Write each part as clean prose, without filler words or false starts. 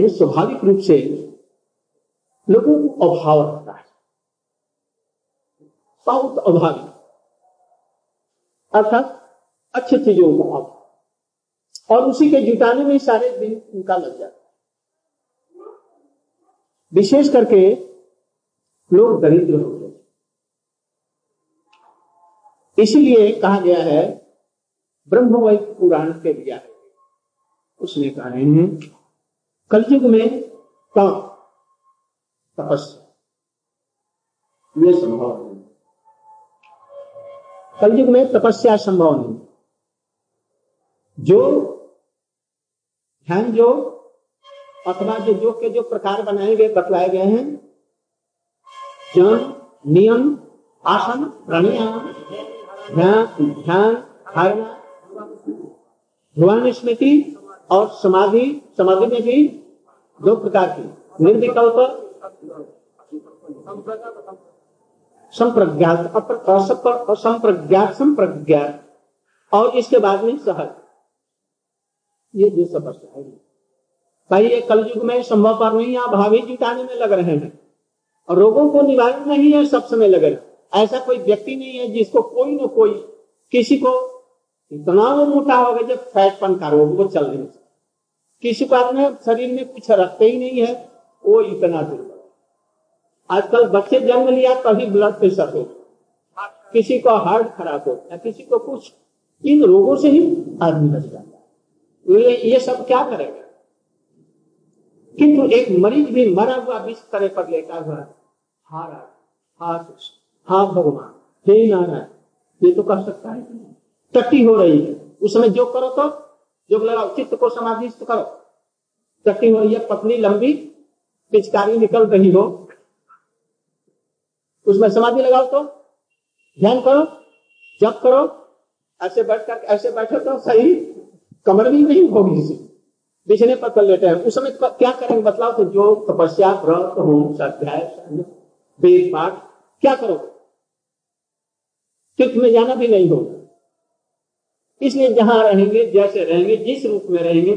में स्वाभाविक रूप से लोगों को अभाव रहता है, बहुत अभाविक, अर्थात अच्छी चीजों को अभाव, और उसी के जुटाने में सारे दिन उनका लग जाता है। विशेष करके लोग दरिद्र हो गए, इसीलिए कहा गया है ब्रह्मवैवर्त पुराण के दिया है, उसने कहा है कलयुग में तपस्या यह संभव नहीं, कलयुग में तपस्या संभव नहीं। जो ध्यान जो अथवा जो योग के जो प्रकार बनाए गए बतलाए गए हैं, जन नियम आसन प्राणायाम ध्यान धारणा स्मृति और समाधि, समाधि में भी दो प्रकार की निर्विकल्प संप्रज्ञात और संप्रज्ञात, और इसके बाद में सहज, ये जो समस्या है भाई ये कलयुग में संभव पर नहीं, आप भावी जुटाने में लग रहे हैं और रोगों को निवारण नहीं है, सब समय लग रहे। ऐसा कोई व्यक्ति नहीं है जिसको कोई न कोई, किसी को इतना वो मोटा होगा जब फैटपन का रोग वो चल नहीं सकता, किसी को अपने शरीर में कुछ रखते ही नहीं है, वो इतना दुर्बल। आजकल बच्चे जन्म लिया तभी ब्लड प्रेशर हो, किसी को हार्ट खराब हो या किसी को कुछ, इन रोगों से ही आदमी बच जाता है। ये सब क्या करेगा, किंतु एक मरीज भी मरा हुआ बिस्तर पर लेटा हुआ, हाँ भगवान हे नारायण, ये तो कर सकता है, टट्टी हो रही है उस समय, जो करो तो जो लगाओ, चित्त को समाधि करो, टट्टी हो रही है, पतली लंबी पिचकारी निकल रही हो, उसमें समाधि लगाओ तो ध्यान करो, जप करो, ऐसे बैठ कर ऐसे बैठो तो सही कमर भी नहीं होगी, बिछने पर कर लेते हैं, उस समय क्या करेंगे बतलाओ, तो जो तपस्या व्रत होम स्वाध्याय वेद पाठ क्या करोगे, तीर्थ में जाना भी नहीं होगा। इसलिए जहां रहेंगे जैसे रहेंगे जिस रूप में रहेंगे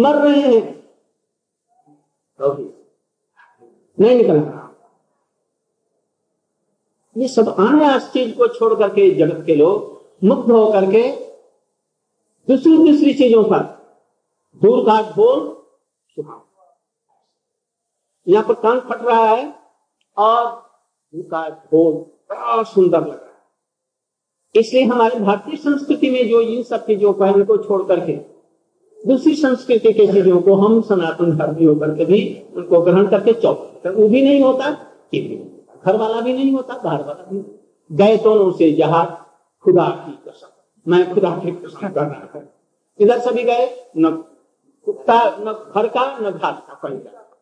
मर रहे हैं, तो नहीं निकलना। ये सब अनायास चीज को छोड़ करके जगत के लोग मुक्त हो करके दूसरी दूसरी चीजों पर, दूर का ढोल सुहाओ, यहाँ पर कान फट रहा है और दूर का ढोल बड़ा सुंदर लग रहा है। इसलिए हमारे भारतीय संस्कृति में जो इन सब चीजों को इनको छोड़ करके दूसरी संस्कृति के चीजों को हम सनातन धर्मी होकर के भी उनको ग्रहण करके चौक, वो भी नहीं होता, घर वाला भी नहीं होता, बाहर वाला भी, गए तो से जहां खुदा की कसम, मैं खुदा की कसम कर रहा है, इधर सभी गए, न कुत्ता न घर का न घाट का कहीं का।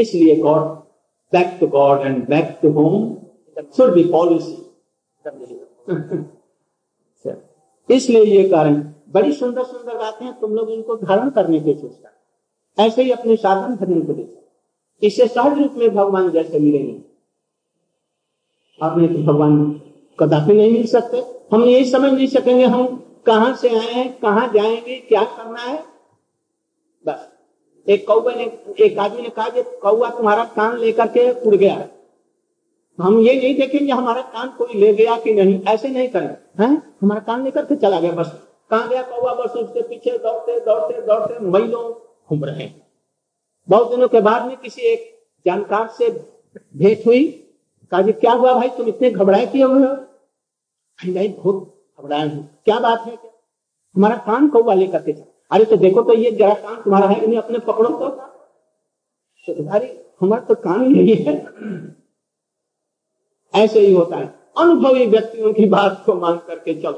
इसलिए god, back to god and back to home should be policy. इसलिए ये कारण बड़ी सुंदर सुंदर बातें हैं, तुम लोग इनको धारण करने की चेष्टा करो, ऐसे ही अपने साधन धर्म को देखो, इससे सहज रूप में भगवान जैसे मिलेंगे। आपने तो भगवान कदापि नहीं मिल सकते, हम यही समझ नहीं सकेंगे हम कहां से आए हैं, कहां जाएंगे, क्या करना है। बस एक कौवा ने, एक आदमी ने कहा कि कौवा तुम्हारा कान लेकर के उड़ गया, हम ये नहीं देखेंगे हमारा कान कोई ले गया कि नहीं, ऐसे नहीं करना है, हमारा कान लेकर के चला गया, बस कहां गया कौवा, बस उसके पीछे दौड़ते दौड़ते दौड़ते महीनों घूम रहे हैं। बहुत दिनों के बाद में किसी एक जानकार से भेंट हुई, कहा जी क्या हुआ भाई तुम इतने घबराए क्यों हुए हो, नहीं बहुत क्या बात है, हमारा कान कौवा लेकर के, अरे तो देखो तो ये जरा कान तुम्हारा है, इन्हें अपने पकड़ो तो, अरे हमारा तो कान नहीं है। ऐसे ही होता है, अनुभवी व्यक्तियों की बात को मान करके चलो।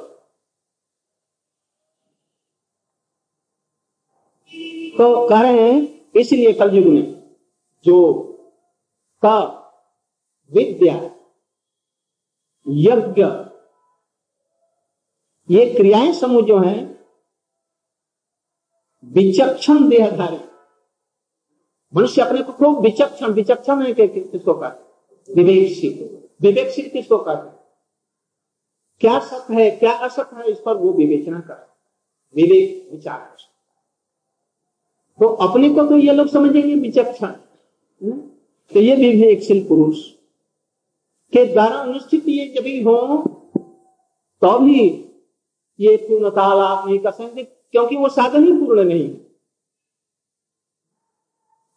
तो कह रहे हैं इसलिए कलयुग में जो का विद्या यज्ञ ये क्रियाएं समूह जो है विचक्षण देहधारी मनुष्य अपने को विचक्षण, विचक्षण है किसको कहते, विवेकशील, विवेकशील किसको कहते, क्या सत्य है क्या असत्य है इस पर वो विवेचना कर, विवेक विचार तो अपने को तो ये लोग समझेंगे विचक्षण, तो ये विवेकशील पुरुष के द्वारा अनुष्ठित ये जब भी हो तो भी ये पूर्णता लाभ नहीं कर सकते, क्योंकि वो साधन ही पूर्ण नहीं,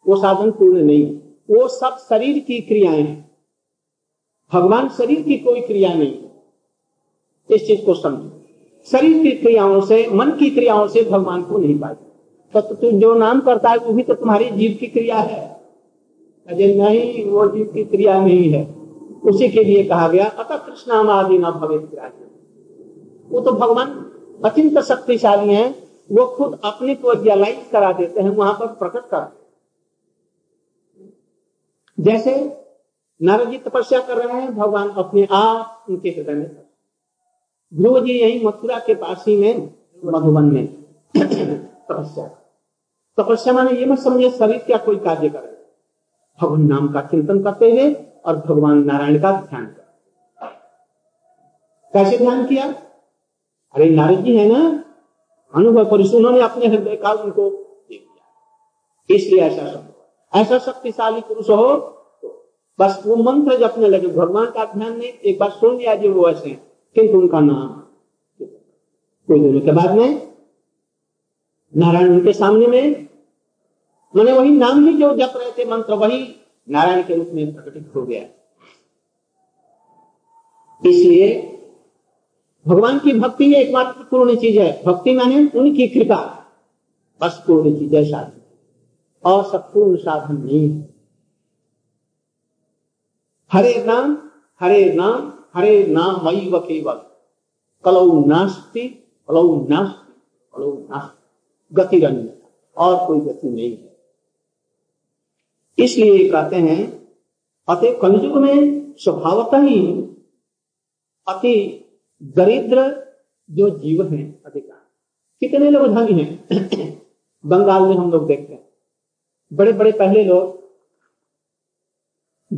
वो साधन पूर्ण नहीं, वो सब शरीर की क्रियाएं हैं। भगवान शरीर की कोई क्रिया नहीं, इस चीज को समझो। शरीर की क्रियाओं से, मन की क्रियाओं से भगवान को नहीं पाते। तो जो नाम करता है वो भी तो तुम्हारी जीव की क्रिया है। अरे नहीं, वो जीव की क्रिया नहीं है, उसी के लिए कहा गया अतः कृष्णाम आदि न भवेत्। वो तो भगवान अत्यंत शक्तिशाली हैं, वो खुद अपने को रियलाइज करा देते हैं, वहां पर प्रकट कर। जैसे नारद जी तपस्या कर रहे हैं, भगवान अपने आप उनके हृदय में। ध्रुव जी यही मथुरा के पास ही में मधुबन में तपस्या माने ये मत समझे शरीर क्या कोई कार्य कर रहे, भगवान नाम का चिंतन करते हैं और भगवान नारायण का ध्यान करते। कैसे ध्यान किया? अरे नारद जी है ना अनुभव पुरुष, उन्होंने अपने हृदय का उनको देख दिया, इसलिए ऐसा शक्तिशाली पुरुष हो तो बस वो मंत्र जपने लगे, भगवान का ध्यान नहीं। एक बार सुन लिया जी वो ऐसे, किंतु उनका नाम कोई देने के बाद में नारायण उनके सामने में, मैंने वही नाम ही जो जप रहे थे मंत्र वही नारायण के रूप में प्रकटित हो गया। इसलिए भगवान की भक्ति ये एकमात्र पूर्ण चीज है। भक्ति माने उनकी कृपा, बस पूर्ण चीज है साधन, और सब पूर्ण साधन नहीं है। हरे नाम हरे नाम हरे नाम वही वकेवल कलौ नास्ति कलौ नास्ति कलौ नास्ति गतिरन्य, और कोई गति नहीं है। इसलिए कहते हैं अतः कलयुग में स्वभावतः ही अति दरिद्र जो जीव हैं अधिकार, कितने लोग धनी हैं। बंगाल में हम लोग देखते हैं बड़े बड़े पहले लोग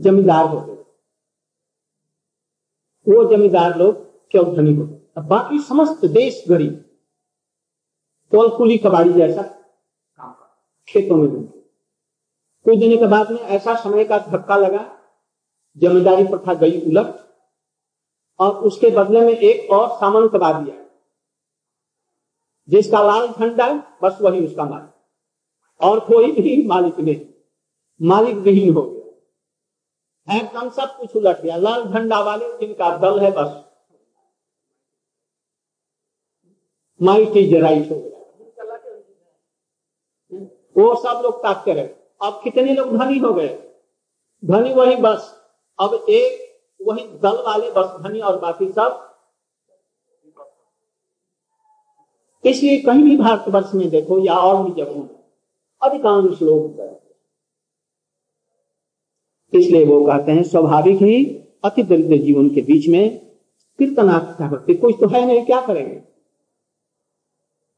जमींदार होते, वो जमींदार लोग क्यों धनी होते, बाकी समस्त देश गरीब, तोल कुली कबाड़ी जैसा काम करता खेतों में घूमते। कुछ दिनों के बाद में ऐसा समय का धक्का लगा, जमींदारी प्रथा गई उलट, और उसके बदले में एक और सामान दबा दिया, जिसका लाल झंडा बस वही उसका मालिक, और कोई भी मालिक नहीं, मालिक विहीन हो गया एकदम, सब कुछ उलट गया। लाल झंडा वाले जिनका दल है बस माइट इज राइट हो गया, वो सब लोग ताकते रहे। अब कितने लोग धनी हो गए, धनी वही बस, अब एक वही दल वाले बस धनी और बाकी सब। इसलिए कहीं भी भारतवर्ष में देखो या और भी जगहों में अधिकांश लोग, इसलिए वो कहते हैं स्वाभाविक ही अति दरिद्र जीवन के बीच में कीर्तनार्थ भक्ति, कुछ तो है नहीं, क्या करेंगे,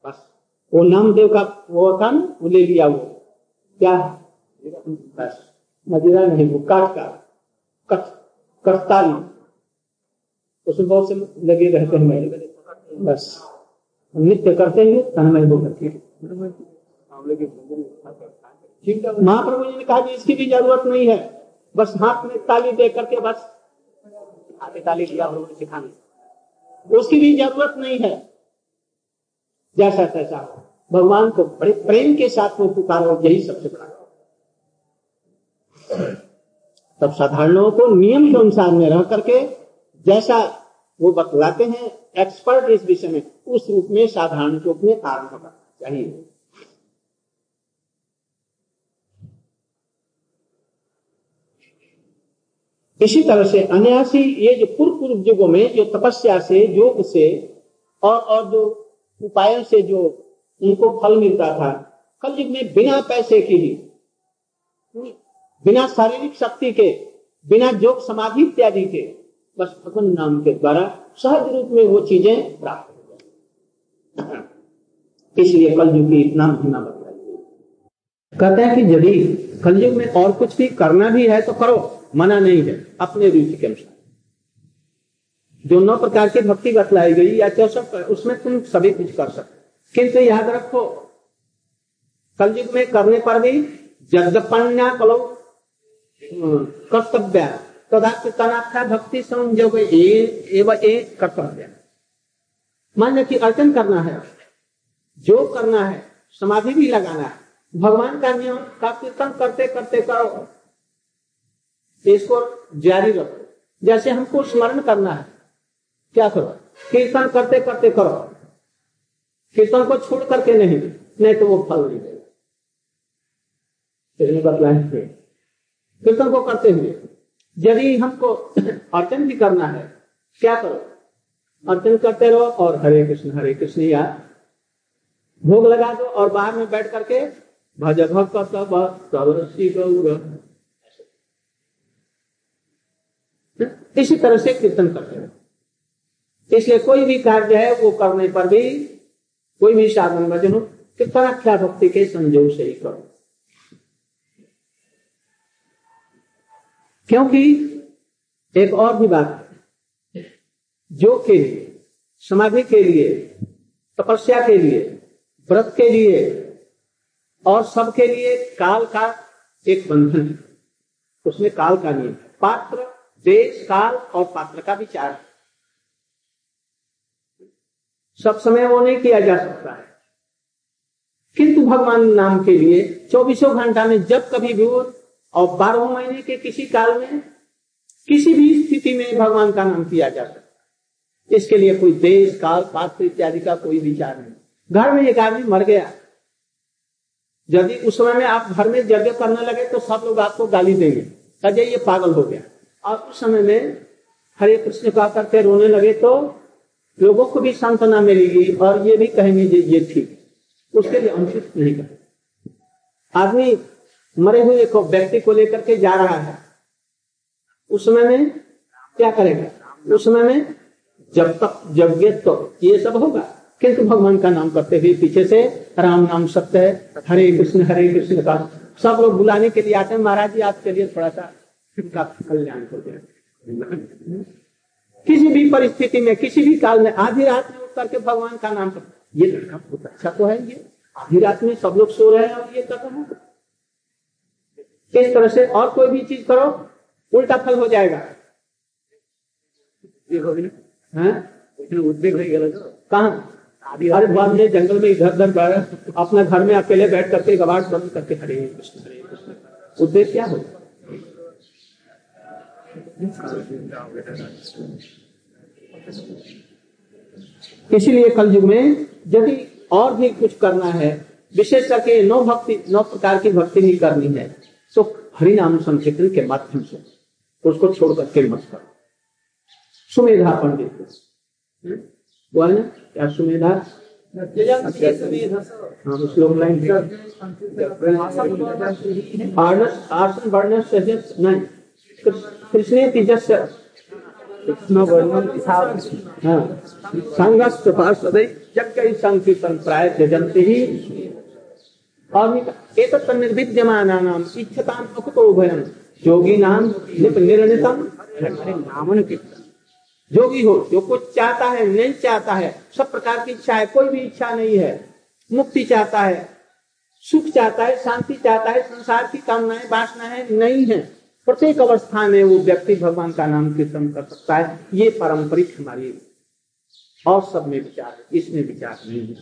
बस वो नामदेव का वो कान ले लिया, वो क्या बस मदिरा नहीं, वो काट का कट करता नहीं, उसमें बहुत से लगे रहते हैं, बस नित्य करते हैं तन्मय होकर। महाप्रभु जी ने कहा कि इसकी भी जरूरत नहीं है, बस हाथ में ताली दे करके बस हाथ में ताली दिया प्रभु सिखाने, उसकी भी जरूरत नहीं है। जैसा तैसा भगवान को बड़े प्रेम के साथ में पुकारो, यही सबसे बड़ा। तब साधारण लोगों को नियम के अनुसार में रह करके जैसा वो बतलाते हैं एक्सपर्ट इस विषय में, उस रूप में साधारण रूप में आरंभ करना चाहिए। इसी तरह से अन्यासी ये जो पूर्व युगों में जो तपस्या से, योग से और जो उपायों से जो उनको फल मिलता था, कल युग में बिना पैसे की ही, बिना शारीरिक शक्ति के, बिना योग समाधि इत्यादि के, बस भगवान नाम के द्वारा सहज रूप में वो चीजें प्राप्त हो जाती। इसलिए कलयुग की इतना महिमा बताई गई। कहते हैं कि यदि कलयुग में और कुछ भी करना भी है तो करो, मना नहीं है, अपने रुचि के अनुसार। जो 9 प्रकार की भक्ति बतलाई गई या 64, उसमें तुम सभी कुछ कर सकते, किंतु याद रखो संयुक्त में करने पर भी जगपन्या कलो कर्तव्य तथा तनाख्या भक्ति संयोग एवं एक कर्तव्य। मान लिया कि अर्चन करना है, जो करना है, समाधि भी लगाना है, भगवान का नियम का कीर्तन करते करते करो, इसको जारी रखो। जैसे हमको स्मरण करना है, क्या करो? कीर्तन करते करते करो, कीर्तन को छोड़ करके नहीं, नहीं तो वो फल नहीं देगा। कीर्तन को करते हुए यदि हमको अर्चन भी करना है, क्या करो? अर्चन करते रहो और हरे कृष्ण या भोग लगा दो और बाहर में बैठ करके भज भक्त सब तवसी गौर, इसी तरह से कीर्तन करते रहो। इसलिए कोई भी कार्य है वो करने पर भी, कोई भी साधन भजन हो, कितना क्या भक्ति के संजोग से ही करो, क्योंकि एक और भी बात है, जो के लिए, समाधि के लिए, तपस्या के लिए, व्रत के लिए और सबके लिए काल का एक बंधन है, उसमें काल का नियम, पात्र, देश, काल और पात्र का विचार है। सब समय वो नहीं किया जा सकता है, किंतु भगवान नाम के लिए चौबीसों घंटा में जब कभी भी और 12 महीने के किसी काल में किसी भी स्थिति में भगवान का नाम किया जा सकता है। इसके लिए कोई देश, काल, पात्र इत्यादि का कोई विचार नहीं। घर में एक आदमी मर गया, यदि उस समय में आप घर में यज्ञ करने लगे तो सब लोग आपको गाली देंगे, कहे ये पागल हो गया। और उस समय में हरे कृष्ण का करके रोने लगे तो लोगों को भी सांत्वना मिलेगी और ये भी कहेंगे ये ठीक, उसके लिए अनुचित नहीं करें। आदमी मरे हुए व्यक्ति को लेकर के जा रहा है, उस समय में क्या करेगा? उस समय में जब तक यज्ञ तो ये सब होगा, किंतु भगवान का नाम करते हुए पीछे से राम नाम सत्य है, हरे कृष्ण का सब लोग बुलाने के लिए आते हैं, महाराज जी आपके लिए थोड़ा सा कल्याण हो जाए। किसी भी परिस्थिति में, किसी भी काल में आधी रात में उठ करके भगवान का नाम कर, ये लड़का बहुत अच्छा तो है, ये आधी रात में सब लोग सो रहे हैं और ये कर रहा है। इस तरह से और कोई भी चीज करो उल्टा फल हो जाएगा। कहा अरे जंगल में इधर उधर अपना घर में अकेले बैठ करके गवाट बंद करके हरे कृष्ण, उद्देश्य क्या हो? इसीलिए कलयुग में यदि और भी कुछ करना है, विशेष करके 9 प्रकार की भक्ति नहीं करनी है तो हरिनाम संकीर्तन के माध्यम से, उसको छोड़ करके मत करो। सुमेधा पंडित वो है ना, क्या सुमेधा? श्लोक लाइन आसन बढ़ने से नहीं, कृष्ण तेजस कृष्ण वर्णन संघर्ष पार्षद जगह संकीर्तन प्राय त्यजंते ही। और एतत् निर्विद्यमानानां इच्छतां अकुतो भयं योगिनां निर्नितम् नामन कीर्तन। योगी हो, जो कुछ चाहता है, नहीं चाहता है, सब प्रकार की इच्छा है, कोई भी इच्छा नहीं है, मुक्ति चाहता है, सुख चाहता है, शांति चाहता है, संसार की कामनाएं वासनाएं नहीं है, प्रत्येक अवस्था में वो व्यक्ति भगवान का नाम कीर्तन कर सकता है। ये पारंपरिक हमारी और सब में विचार है, इसमें विचार नहीं है।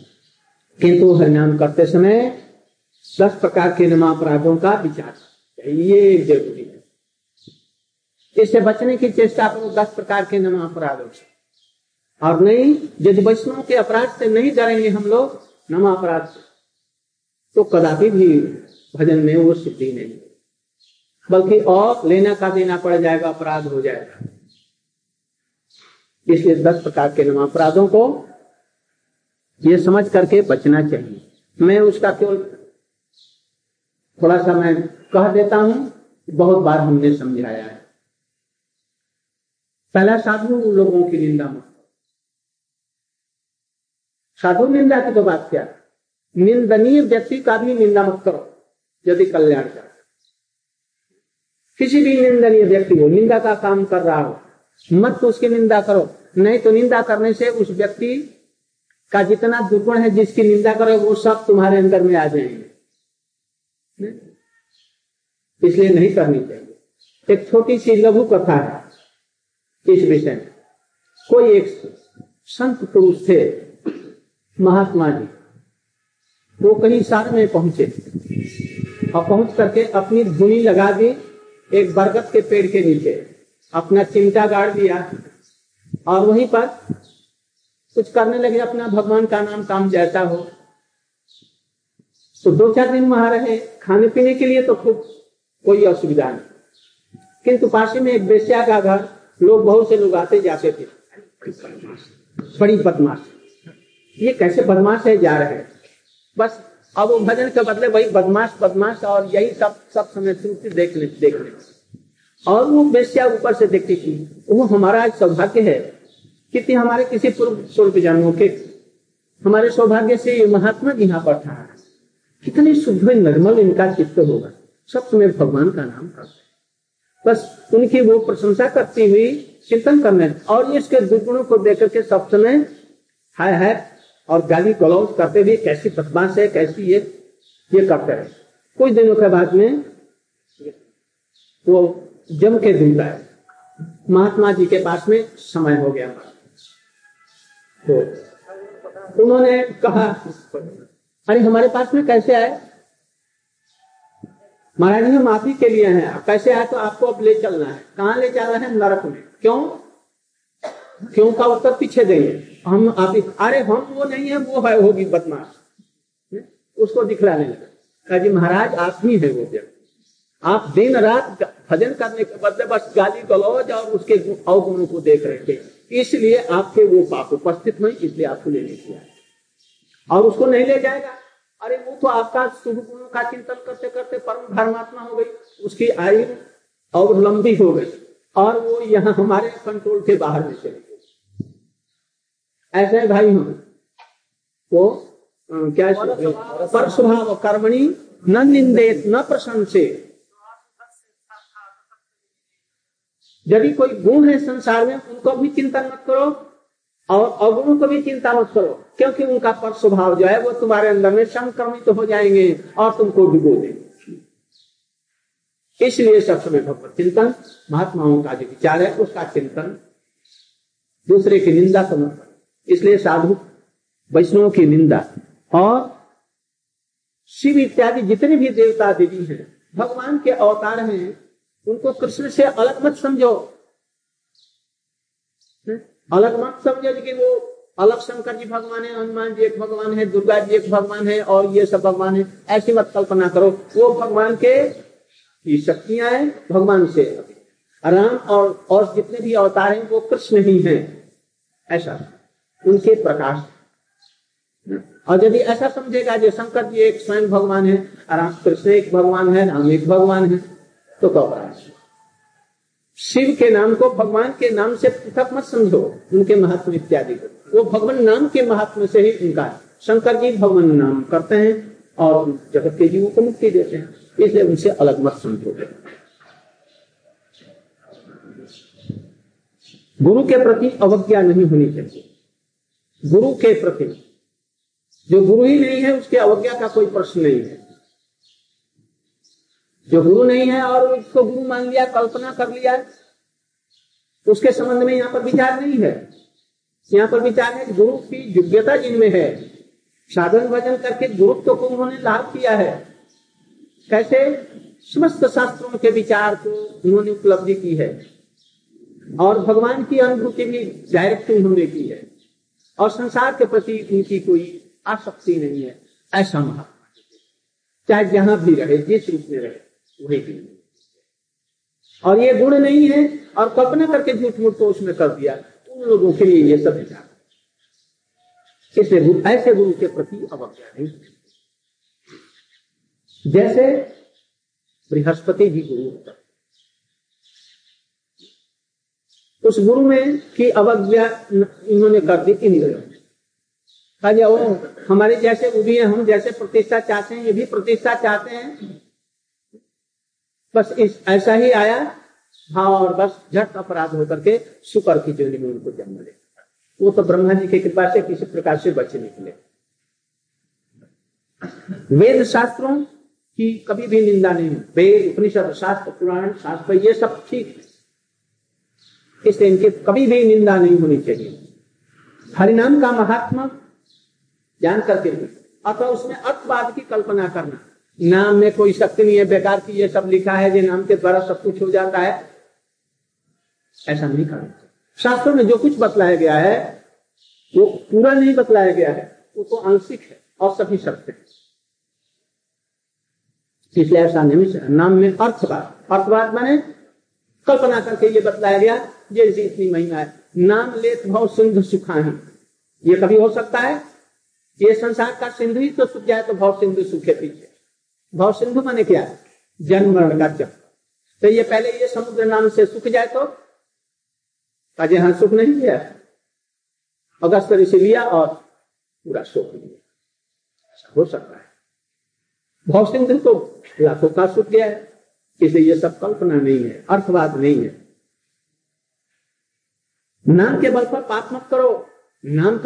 किंतु हरिनाम करते समय 10 प्रकार के नियमापराधों का विचार चाहिए, जरूरी है। इससे बचने की चेष्टा करो 10 प्रकार के नियमापराधों से। और नहीं, यदि वैष्णव के अपराध से नहीं डरेंगे हम लोग नियमापराध से, तो कदापि भी भजन में वो सिद्धि नहीं, बल्कि और लेना का देना पड़ जाएगा, अपराध हो जाएगा। इसलिए 10 प्रकार के नियम अपराधों को ये समझ करके बचना चाहिए। मैं उसका केवल थोड़ा सा मैं कह देता हूं, बहुत बार हमने समझाया है। पहला, साधु लोगों की निंदा मत करो। साधु निंदा की तो बात क्या, निंदनीय व्यक्ति का भी निंदा मत करो यदि कल्याण का। किसी भी निंदनीय व्यक्ति हो, निंदा का काम कर रहा हो, मत तो उसकी निंदा करो, नहीं तो निंदा करने से उस व्यक्ति का जितना दुर्गुण है, जिसकी निंदा करो वो सब तुम्हारे अंदर में आ जाएंगे। इसलिए नहीं कहनी चाहिए। एक छोटी सी लघु कथा है इस विषय में। कोई एक संत पुरुष थे, महात्मा जी, वो कहीं सार में पहुंचे और पहुंच करके अपनी धुनी लगा दी एक बरगद के पेड़ के नीचे, अपना चिमटा गाड़ दिया और वहीं पर कुछ करने लगे, अपना भगवान का नाम काम जैसा हो। तो 2-4 दिन वहां रहे, खाने पीने के लिए तो खूब, कोई असुविधा नहीं, किंतु पास में एक बेस्या का घर, लोग बहुत से लोग आते जाते थे। बड़ी बदमाश, ये कैसे बदमाश है जा रहे, बस अब वो भजन के बदले वही बदमाश और यही सब समय देख ले। और वो बेस्या ऊपर से देखती थी, वो हमारा सौभाग्य है कि हमारे किसी पूर्व जन्मों के हमारे सौभाग्य से महात्मा जी यहाँ पर था। कितने शुद्ध निर्मल इनका चित्त होगा, सब समय भगवान का नाम करते, बस उनकी वो प्रशंसा करती हुई चिंतन करने और इसके दुर्गुणों को देख करके सब समय हाय हाय और गाली गलौज करते हुए कैसी बदमाश है, कैसी ये करते रहे। कुछ दिनों के बाद में वो जम के दिन आए, महात्मा जी के पास में समय हो गया तो उन्होंने कहा, अरे हमारे पास में कैसे आए? महाराज जी, हम आप ही के लिए हैं, कैसे आए तो आपको अब ले चलना है। कहाँ ले जाना है? नरक में। क्यों का उत्तर पीछे देंगे हम आप। अरे हम वो नहीं है, वो है होगी बदमाश, उसको दिखलाने लगा। जी महाराज, आप ही है वो व्यक्ति, आप दिन रात भजन करने के बदले बस गाली गलौज और उसके अवगुणों को देख रहे थे, इसलिए आपके वो पाप उपस्थित हुए, इसलिए आपको लेने किया और उसको नहीं ले जाएगा। अरे वो तो आपका शुभ गुणों का चिंतन करते करते परम धर्मात्मा हो गई, उसकी आयु और लंबी हो गई और वो यहाँ हमारे कंट्रोल के बाहर में चले। ऐसे भाई हम वो क्या पर स्वभाव कर्मणि न निंदेत न प्रशंसे। यदि कोई गुण है संसार में, उनको भी चिंता मत करो और अवगुणों को भी चिंता मत करो, क्योंकि उनका पर स्वभाव जो है वो तुम्हारे अंदर में संक्रमित तो हो जाएंगे और तुमको डुबो देंगे। इसलिए सब समय भगवत चिंतन, महात्माओं का जो विचार है उसका चिंतन, दूसरे की निंदा समर्पण। इसलिए साधु वैष्णव की निंदा और शिव इत्यादि जितने भी देवता देवी हैं, भगवान के अवतार हैं, उनको कृष्ण से अलग मत समझो। अलग मत समझो कि वो अलग शंकर जी भगवान है, हनुमान जी एक भगवान है, दुर्गा जी एक भगवान है और ये सब भगवान है, ऐसी मत कल्पना करो। वो भगवान के ये शक्तियां हैं, भगवान से राम और जितने भी अवतार हैं वो कृष्ण ही हैं, ऐसा उनके प्रकाश। और यदि ऐसा समझेगा जो शंकर जी एक स्वयं भगवान है, राम कृष्ण एक भगवान है, राम एक भगवान है, तो कब शिव के नाम को भगवान के नाम से पृथक मत समझो, उनके महात्मा इत्यादि को। वो भगवान नाम के महात्मा से ही उनका शंकर जी भगवान नाम करते हैं और जगत के जीवों को मुक्ति देते हैं, इसलिए उनसे अलग मत समझो। गुरु के प्रति अवज्ञा नहीं होनी चाहिए। गुरु के प्रति जो गुरु ही नहीं है उसके अवज्ञा का कोई प्रश्न नहीं है। जो गुरु नहीं है और उसको गुरु मान लिया, कल्पना कर लिया, उसके संबंध में यहाँ पर विचार नहीं है। यहाँ पर विचार है गुरु की योग्यता जिनमें है, साधन भजन करके गुरुत्व को उन्होंने लाभ किया है, कैसे समस्त शास्त्रों के विचार को उन्होंने उपलब्धि की है और भगवान की अनुभूति भी डायरेक्ट उन्होंने की है और संसार के प्रति इनकी कोई आसक्ति नहीं है। ऐसा महात्मा चाहे जहां भी रहे, जिस रूप में रहे, वही गुण। और ये गुण नहीं है और कल्पना करके झूठ मूठ को उसमें कर दिया, उन लोगों के लिए ये सब विचार। इसलिए ऐसे गुरु के प्रति अवज्ञा नहीं। जैसे बृहस्पति भी गुरु होता, उस गुरु में की अवज्ञा इन्होंने कर दी। इंद्र हमारे जैसे वो भी है, हम जैसे प्रतिष्ठा चाहते हैं, ये भी प्रतिष्ठा चाहते हैं, बस ऐसा ही आया भाव और बस झट अपराध होकर के शुक्र की जोड़ी में उनको जन्म ले। वो तो ब्रह्मा जी की कृपा से किसी प्रकार से बचे निकले। वेद शास्त्रों की कभी भी निंदा नहीं। वेद, उपनिषद, शास्त्र, पुराण शास्त्र ये सब ठीक है, इसलिए इनकी कभी भी निंदा नहीं होनी चाहिए। हरिनाम का महात्मा जान करके अथवा उसमें अर्थवाद की कल्पना करना, नाम में कोई शक्ति नहीं है, बेकार की ये सब लिखा है, ये नाम के द्वारा सब कुछ हो जाता है, ऐसा नहीं करना। शास्त्रों में जो कुछ बतलाया गया है वो पूरा नहीं बतलाया गया है, वो तो आंशिक है और सभी शब्द है, इसलिए ऐसा नहीं। नाम में अर्थवाद, अर्थवाद माने कल्पना करके ये बतलाया गया ये इतनी महिमा है। नाम लेत भव सिंधु सुखाही, ये कभी हो सकता है? ये संसार का सिंधु ही तो सूख जाए तो भव सिंधु सूखे पीछे। भव सिंधु माने क्या? जन्म मरण का चक्र। तो ये पहले ये समुद्र नाम से सूख जाए तो अजय हाथ सुख नहीं किया, अगस्त ऋषि लिया और पूरा सुख लिया, ऐसा हो सकता है? भव सिंधु तो लाखों का सूख गया है, इसलिए ये सब कल्पना नहीं है, अर्थवाद नहीं है। नाम के बल पर पाप मत करो, नाम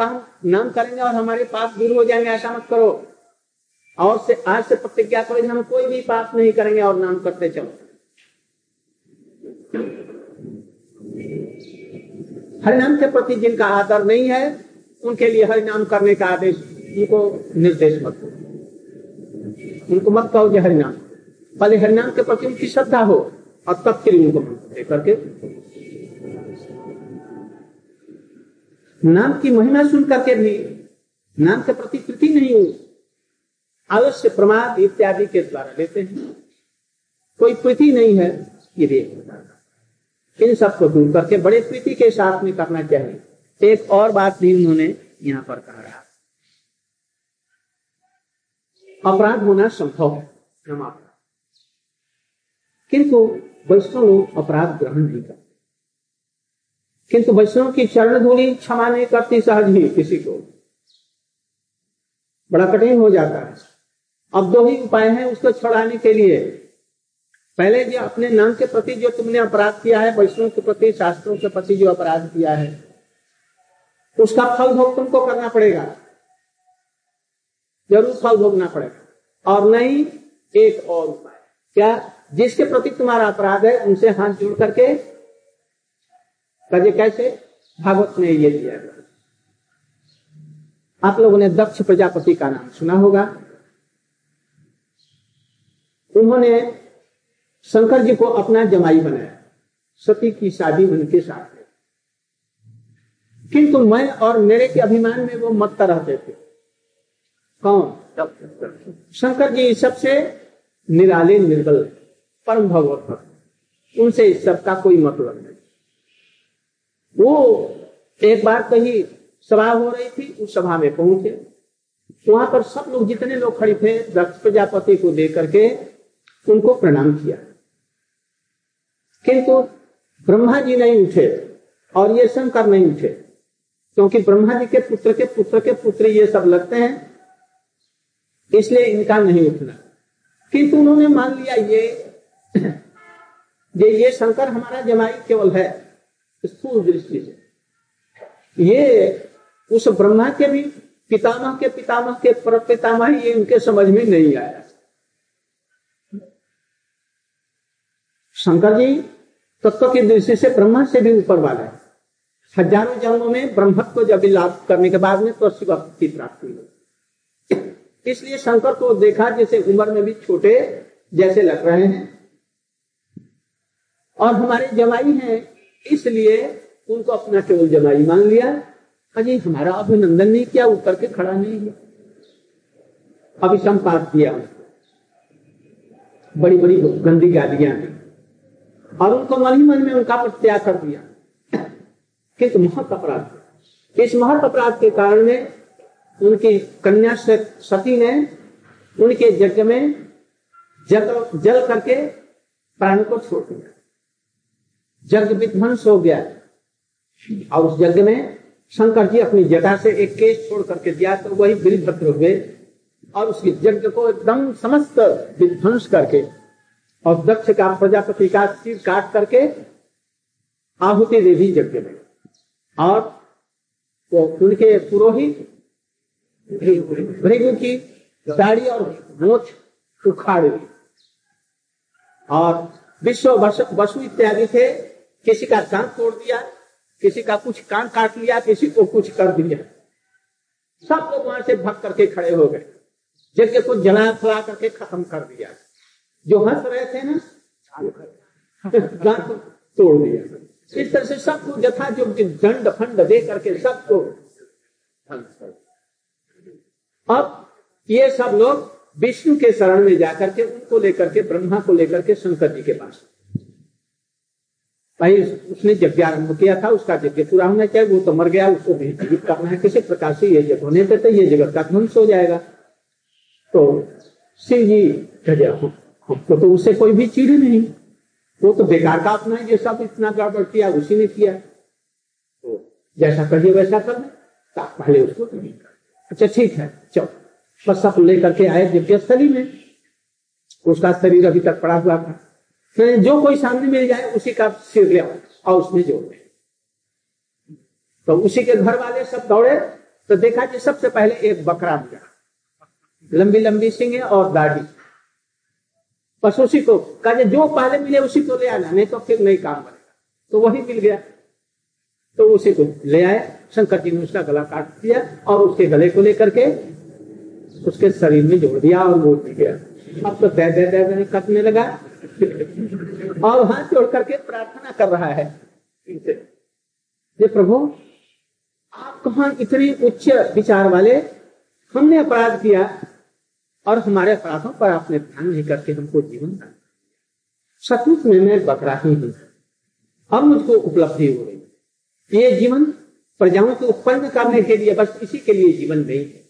करेंगे और हमारे पाप दूर हो जाएंगे ऐसा मत करो। और से आज से प्रतिज्ञा करेंगे हम कोई भी पाप नहीं करेंगे और नाम करते चलो। हरिनाम के प्रति जिनका आदर नहीं है उनके लिए हरिनाम करने का आदेश, उनको निर्देश मत करो, उनको मत कहो कि हरिनाम। पहले हरिनाम के प्रति उनकी श्रद्धा हो और तब फिर उनको दे करके। नाम की महिमा सुन करके भी नाम के प्रति कृति नहीं हुई, अवश्य प्रमाद इत्यादि के द्वारा लेते हैं, कोई प्रीति नहीं है, ये भी इन सबको दूर करके बड़े प्रीति के साथ में करना चाहिए। एक और बात भी उन्होंने यहाँ पर कहा रहा, अपराध होना संभव है, हम अपराध, किंतु वैष्णव लोग अपराध ग्रहण नहीं करते, किंतु वैष्णव की चरण धूली क्षमा नहीं करती सहज ही किसी को, बड़ा कठिन हो जाता है। अब दो ही उपाय हैं उसको छुड़ाने के लिए। पहले जो अपने नाम के प्रति जो तुमने अपराध किया है, वैष्णव के प्रति, शास्त्रों के प्रति जो अपराध किया है, उसका फल भोग तुमको करना पड़ेगा, जरूर फल भोगना पड़ेगा। और नहीं, एक और उपाय क्या, जिसके प्रति तुम्हारा अपराध है उनसे हाथ जोड़ करके कहे, कैसे? भागवत ने ये दिया। आप लोगों ने दक्ष प्रजापति का नाम सुना होगा, उन्होंने शंकर जी को अपना जमाई बनाया, सती की शादी उनके साथ है, किंतु मैं और मेरे के अभिमान में वो मत रहते थे। कौन? शंकर जी सबसे निराले निर्बल परम भगवत भक्त, उनसे इस सब का कोई मतलब नहीं। वो एक बार कहीं सभा हो रही थी, उस सभा में पहुंचे, वहां पर सब लोग जितने लोग खड़े थे दक्ष प्रजापति को देकर के उनको प्रणाम किया, किंतु ब्रह्मा जी नहीं उठे और ये शंकर नहीं उठे, क्योंकि ब्रह्मा जी के पुत्र के पुत्र के पुत्र ये सब लगते हैं, इसलिए इनका नहीं उठना। किंतु उन्होंने मान लिया ये शंकर हमारा जमाई केवल है स्थूल दृष्टि से, ये उस ब्रह्मा के भी पितामह के पितामह के परपितामह, ये उनके समझ में नहीं आया। शंकर जी तत्व की दृष्टि से ब्रह्मा से भी ऊपर वाला है, हजारों जन्मों में ब्रह्मत्व को जब लाभ करने के बाद में तो शिवत्व की प्राप्ति हुई, इसलिए शंकर को देखा जैसे उम्र में भी छोटे जैसे लग रहे हैं और हमारे जमाई हैं, इसलिए उनको अपना केवल जमाई मान लिया। अजी हमारा अभिनंदन नहीं किया, ऊपर के खड़ा नहीं किया, अभिसंपात किया, बड़ी बड़ी गंदी गालियां दी और उनको मन ही मन में उनका प्रत्याग कर दिया। किंतु महत अपराध, इस महत अपराध के कारण में उनकी कन्या सती ने उनके यज्ञ में जल करके प्राण को छोड़ दिया, यज्ञ विध्वंस हो गया। और उस यज्ञ में शंकर जी अपनी जटा से एक केश छोड़ करके दिया तो वही वीरभद्र हुए और उसके यज्ञ को एकदम समस्त विध्वंस करके और दक्ष का प्रजापति का सिर काट करके आहुति दे दी यज्ञ में। और वो उनके पुरोहित भृगु की दाढ़ी और मूछ उखाड़ ली। और विश्व वसु इत्यादि थे, किसी का कान तोड़ दिया, किसी का कुछ कान काट लिया, किसी को कुछ कर दिया। सब लोग वहां से भग करके खड़े हो गए, जिसके कुछ जला फला करके खत्म कर दिया। जो हंस रहे थे ना कान तोड़ दिया। इस तरह से सबको जथा जो दंड फंड दे करके सबको अब ये सब लोग विष्णु के शरण में जाकर के उनको लेकर के ब्रह्मा को लेकर के शंकर जी के पास। भाई उसने यज्ञ आरंभ किया था, उसका यज्ञ पूरा होना चाहिए, वो तो मर गया, उसको भी जीवित करना है। किसी प्रकार से ये यज्ञ होने पर ये जगत का ध्वंस हो जाएगा। तो शिव जी गया, हमको तो उससे कोई भी चीड़ी नहीं, वो तो बेकार का अपना है, ये सब इतना गड़बड़ किया उसी ने किया, तो जैसा करिए वैसा करना, पहले उसको नहीं कर। अच्छा ठीक है चलो, बस सब लेकर के आए यज्ञ स्थली में। उसका शरीर अभी तक पड़ा हुआ था, फिर जो कोई सामने मिल जाए उसी का सिर ले और उसमें जोड़ दे। तो उसी के घर वाले सब दौड़े तो देखा कि सबसे पहले एक बकरा मिला, लंबी लंबी सिंगे और दाढ़ी। बस उसी को कहा जो पहले मिले उसी को ले आना, नहीं तो फिर नहीं काम बनेगा। तो वही मिल गया, तो उसी को ले आए। शंकर जी ने उसका गला काट दिया और उसके गले को लेकर के उसके शरीर में जोड़ दिया और वो मिल गया। अब तो दे दे दे कटने लगा और हाथ जोड़ करके प्रार्थना कर रहा है, ये प्रभु आप कहाँ इतने उच्च विचार वाले, हमने अपराध किया और हमारे अपराधों पर आपने ध्यान नहीं करके हमको जीवन दान। सचमुच में मैं बकरा ही हूँ, अब मुझको उपलब्धि हो गई। ये जीवन प्रजाओं को उत्पन्न करने के लिए, बस इसी के लिए जीवन नहीं है।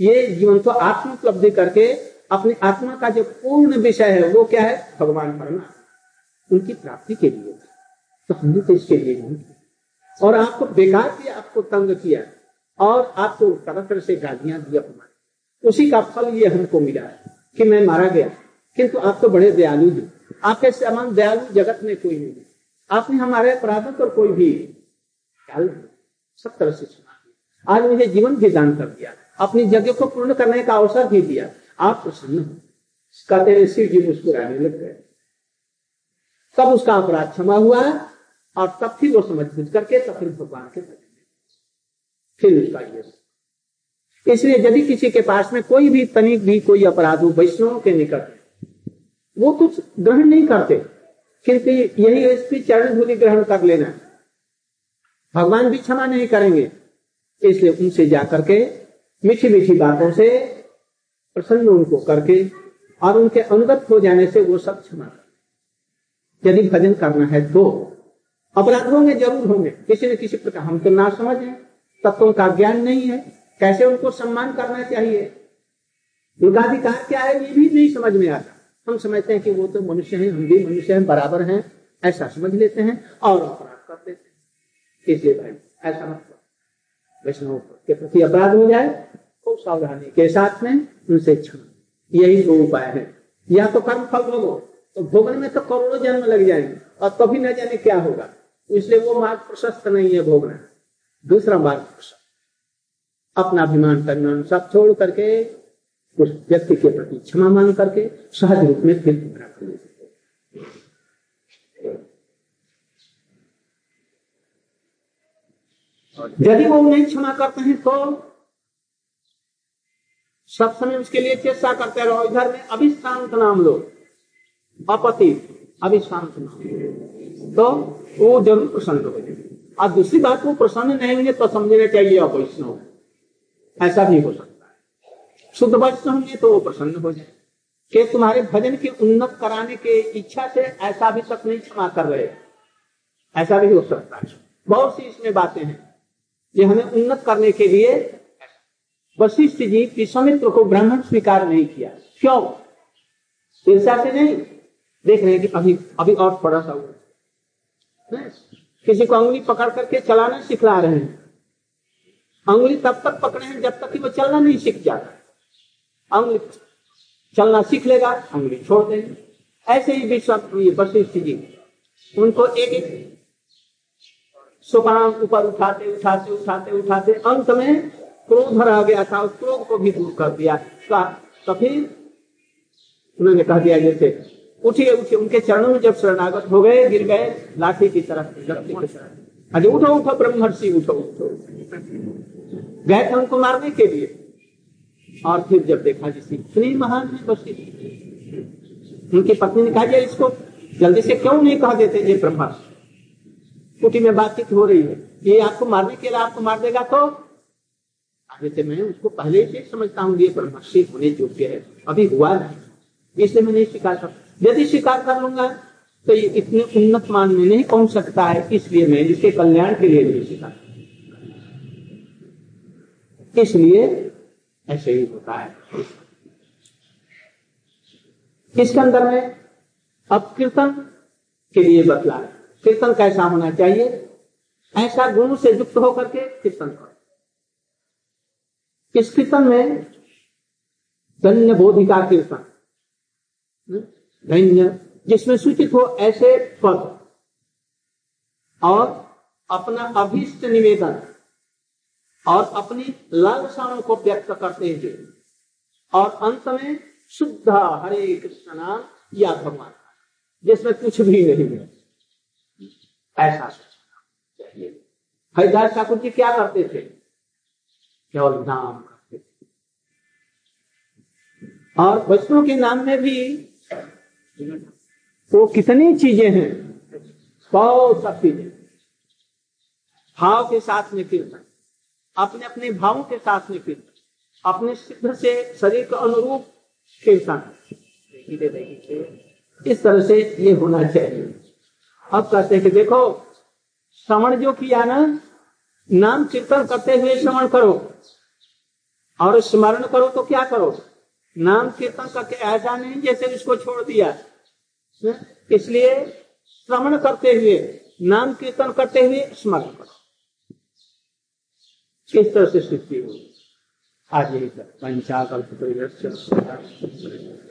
ये जीवन तो आत्म उपलब्धि करके अपनी आत्मा का जो पूर्ण विषय है वो क्या है, भगवान परमात्मा, उनकी प्राप्ति के लिए। तो हमने तो इसके लिए नहीं किया और आपको बेकार किया, आपको तंग किया और आपको तरह तरह से गालियां दी। उसी का फल ये हमको मिला है कि मैं मारा गया, किंतु आप तो बड़े दयालु हैं, आपके समान दयालु जगत में कोई नहीं। आपने हमारे अपराधों पर कोई भी सब तरह से सुना। आज मुझे जीवन भी दान कर दिया, अपनी यज्ञ को पूर्ण करने का अवसर भी दिया, आप प्रसन्न कहते। शिव जी मुस्कुराने लग गए। तब उसका अपराध क्षमा हुआ और तब फिर वो समझ बुझ करके तब फिर भगवान के फिर उसका यश। इसलिए यदि किसी के पास में कोई भी तनिक भी कोई अपराध हो वैष्णवों के निकट, वो कुछ ग्रहण नहीं करते, क्योंकि यही इसकी चरण धूलि ग्रहण कर लेना, भगवान भी क्षमा नहीं करेंगे। इसलिए उनसे जाकर के मीठी मीठी बातों से प्रसन्न उनको करके और उनके अनुगत हो जाने से वो सब क्षमा कर। यदि भजन करना है तो अपराध होंगे, जरूर होंगे किसी न किसी प्रकार। हम तो ना समझ है, तत्वों का ज्ञान नहीं है, कैसे उनको सम्मान करना चाहिए, उनका अधिकार क्या है, ये भी नहीं समझ में आता। हम समझते हैं कि वो तो मनुष्य हैं, हम भी मनुष्य हैं, बराबर हैं, ऐसा समझ लेते हैं और अपराध कर देते हैं। इसलिए भाई ऐसा मत करो, वैष्णव के प्रति अपराध हो जाए खूब सावधानी के साथ में उनसे क्षमा। यही दो उपाय है, या तो कर्म फल भोगो, तो भोगने में तो करोड़ों जन्म लग जाएंगे और तभी न जाने क्या होगा, इसलिए वो मार्ग प्रशस्त नहीं है भोगना। दूसरा मार्ग प्रशस्त, अपना अभिमान तन सब छोड़ करके उस व्यक्ति के प्रति क्षमा मांग करके सहज रूप में फिर प्राप्त हो। यदि वो नहीं क्षमा करते हैं तो सब समय उसके लिए चेष्टा करते रहो। इधर में अभिशांत नाम लो, अपति अभिशांत नाम, तो वो जरूर प्रसन्न हो जाएगी। और दूसरी बात, वो प्रसन्न नहीं होंगे तो समझना चाहिए आप वैष्णव, ऐसा भी हो सकता है। शुद्ध वैष्णव होंगे तो वो प्रसन्न हो जाए कि तुम्हारे भजन की उन्नत कराने के इच्छा से ऐसा भी सब नहीं क्षमा कर रहे, ऐसा भी हो सकता है। बहुत सी इसमें बातें हैं ये हमें उन्नत करने के लिए। वशिष्ठ जी विश्वामित्र को ब्राह्मण स्वीकार नहीं किया, क्यों? ईर्ष्या से नहीं, देख रहे हैं कि अभी अभी और थोड़ा सा हुआ। किसी को अंगुली पकड़ करके चलाना सिखला रहे हैं, अंगुली तब तक पकड़े हैं जब तक कि वो चलना नहीं सीख जाता। अंगुली चलना सीख लेगा, अंगुली छोड़ देंगे। ऐसे ही वशिष्ठ जी उनको एक एक सोपान ऊपर उठाते उठाते उठाते उठाते अंत में क्रोध भरा गया था, उस क्रोध को भी दूर कर दिया। तभी उन्होंने कह दिया जैसे उठिए उठिए, उनके चरणों में जब शरणागत हो गए गिर गए लाठी की तरफ। अरे उठो उठो ब्रह्मर्षि उठो उठो, गए थे उनको मारने के लिए। और फिर जब देखा जी इतनी महान है बस्ती, उनकी पत्नी ने कहा जी इसको जल्दी से क्यों नहीं कह देते ये ब्रह्मर्षि। कुटी में बातचीत हो रही है, ये आपको मारने के लिए आपको मार देगा तो। जैसे मैं उसको पहले से समझता हूँ ये ब्रह्मर्षि होने योग्य है, अभी हुआ नहीं इसलिए मैं नहीं स्वीकार कर, यदि स्वीकार कर लूंगा तो ये इतने उन्नत मान में नहीं पहुंच सकता है, इसलिए मैं इसके कल्याण के लिए नहीं स्वीकार। इसलिए ऐसे ही होता है। इसके अंदर में अब कीर्तन के लिए बतला है, कीर्तन कैसा होना चाहिए। ऐसा गुरु से युक्त होकर के कीर्तन करो। इस कीर्तन में धन्य बोधि का कीर्तन, धन्य जिसमें सूचित हो ऐसे पद, और अपना अभीष्ट निवेदन और अपनी लालसाओं को व्यक्त करते हुए, और अंत में शुद्ध हरे कृष्ण नाम या भगवान जिसमें कुछ भी नहीं है, ऐसा सोचना चाहिए। हरिदास ठाकुर जी क्या करते थे, केवल नाम करते थे। और वैष्णव के नाम में भी वो कितनी चीजें हैं, बहुत सब चीजें। भाव के साथ में कीर्तन, अपने अपने भावों के साथ में कीर्तन, अपने सिद्ध से शरीर के अनुरूप कीर्तन, इस तरह से ये होना चाहिए। अब कहते हैं कि देखो श्रवण जो किया ना, नाम कीर्तन करते हुए श्रवण करो और स्मरण करो। तो क्या करो, नाम कीर्तन करके ऐसा नहीं जैसे इसको छोड़ दिया। इसलिए श्रवण करते हुए, नाम कीर्तन करते हुए स्मरण करो। इस तरह से स्थिति हो आज यही पंचाकल्प।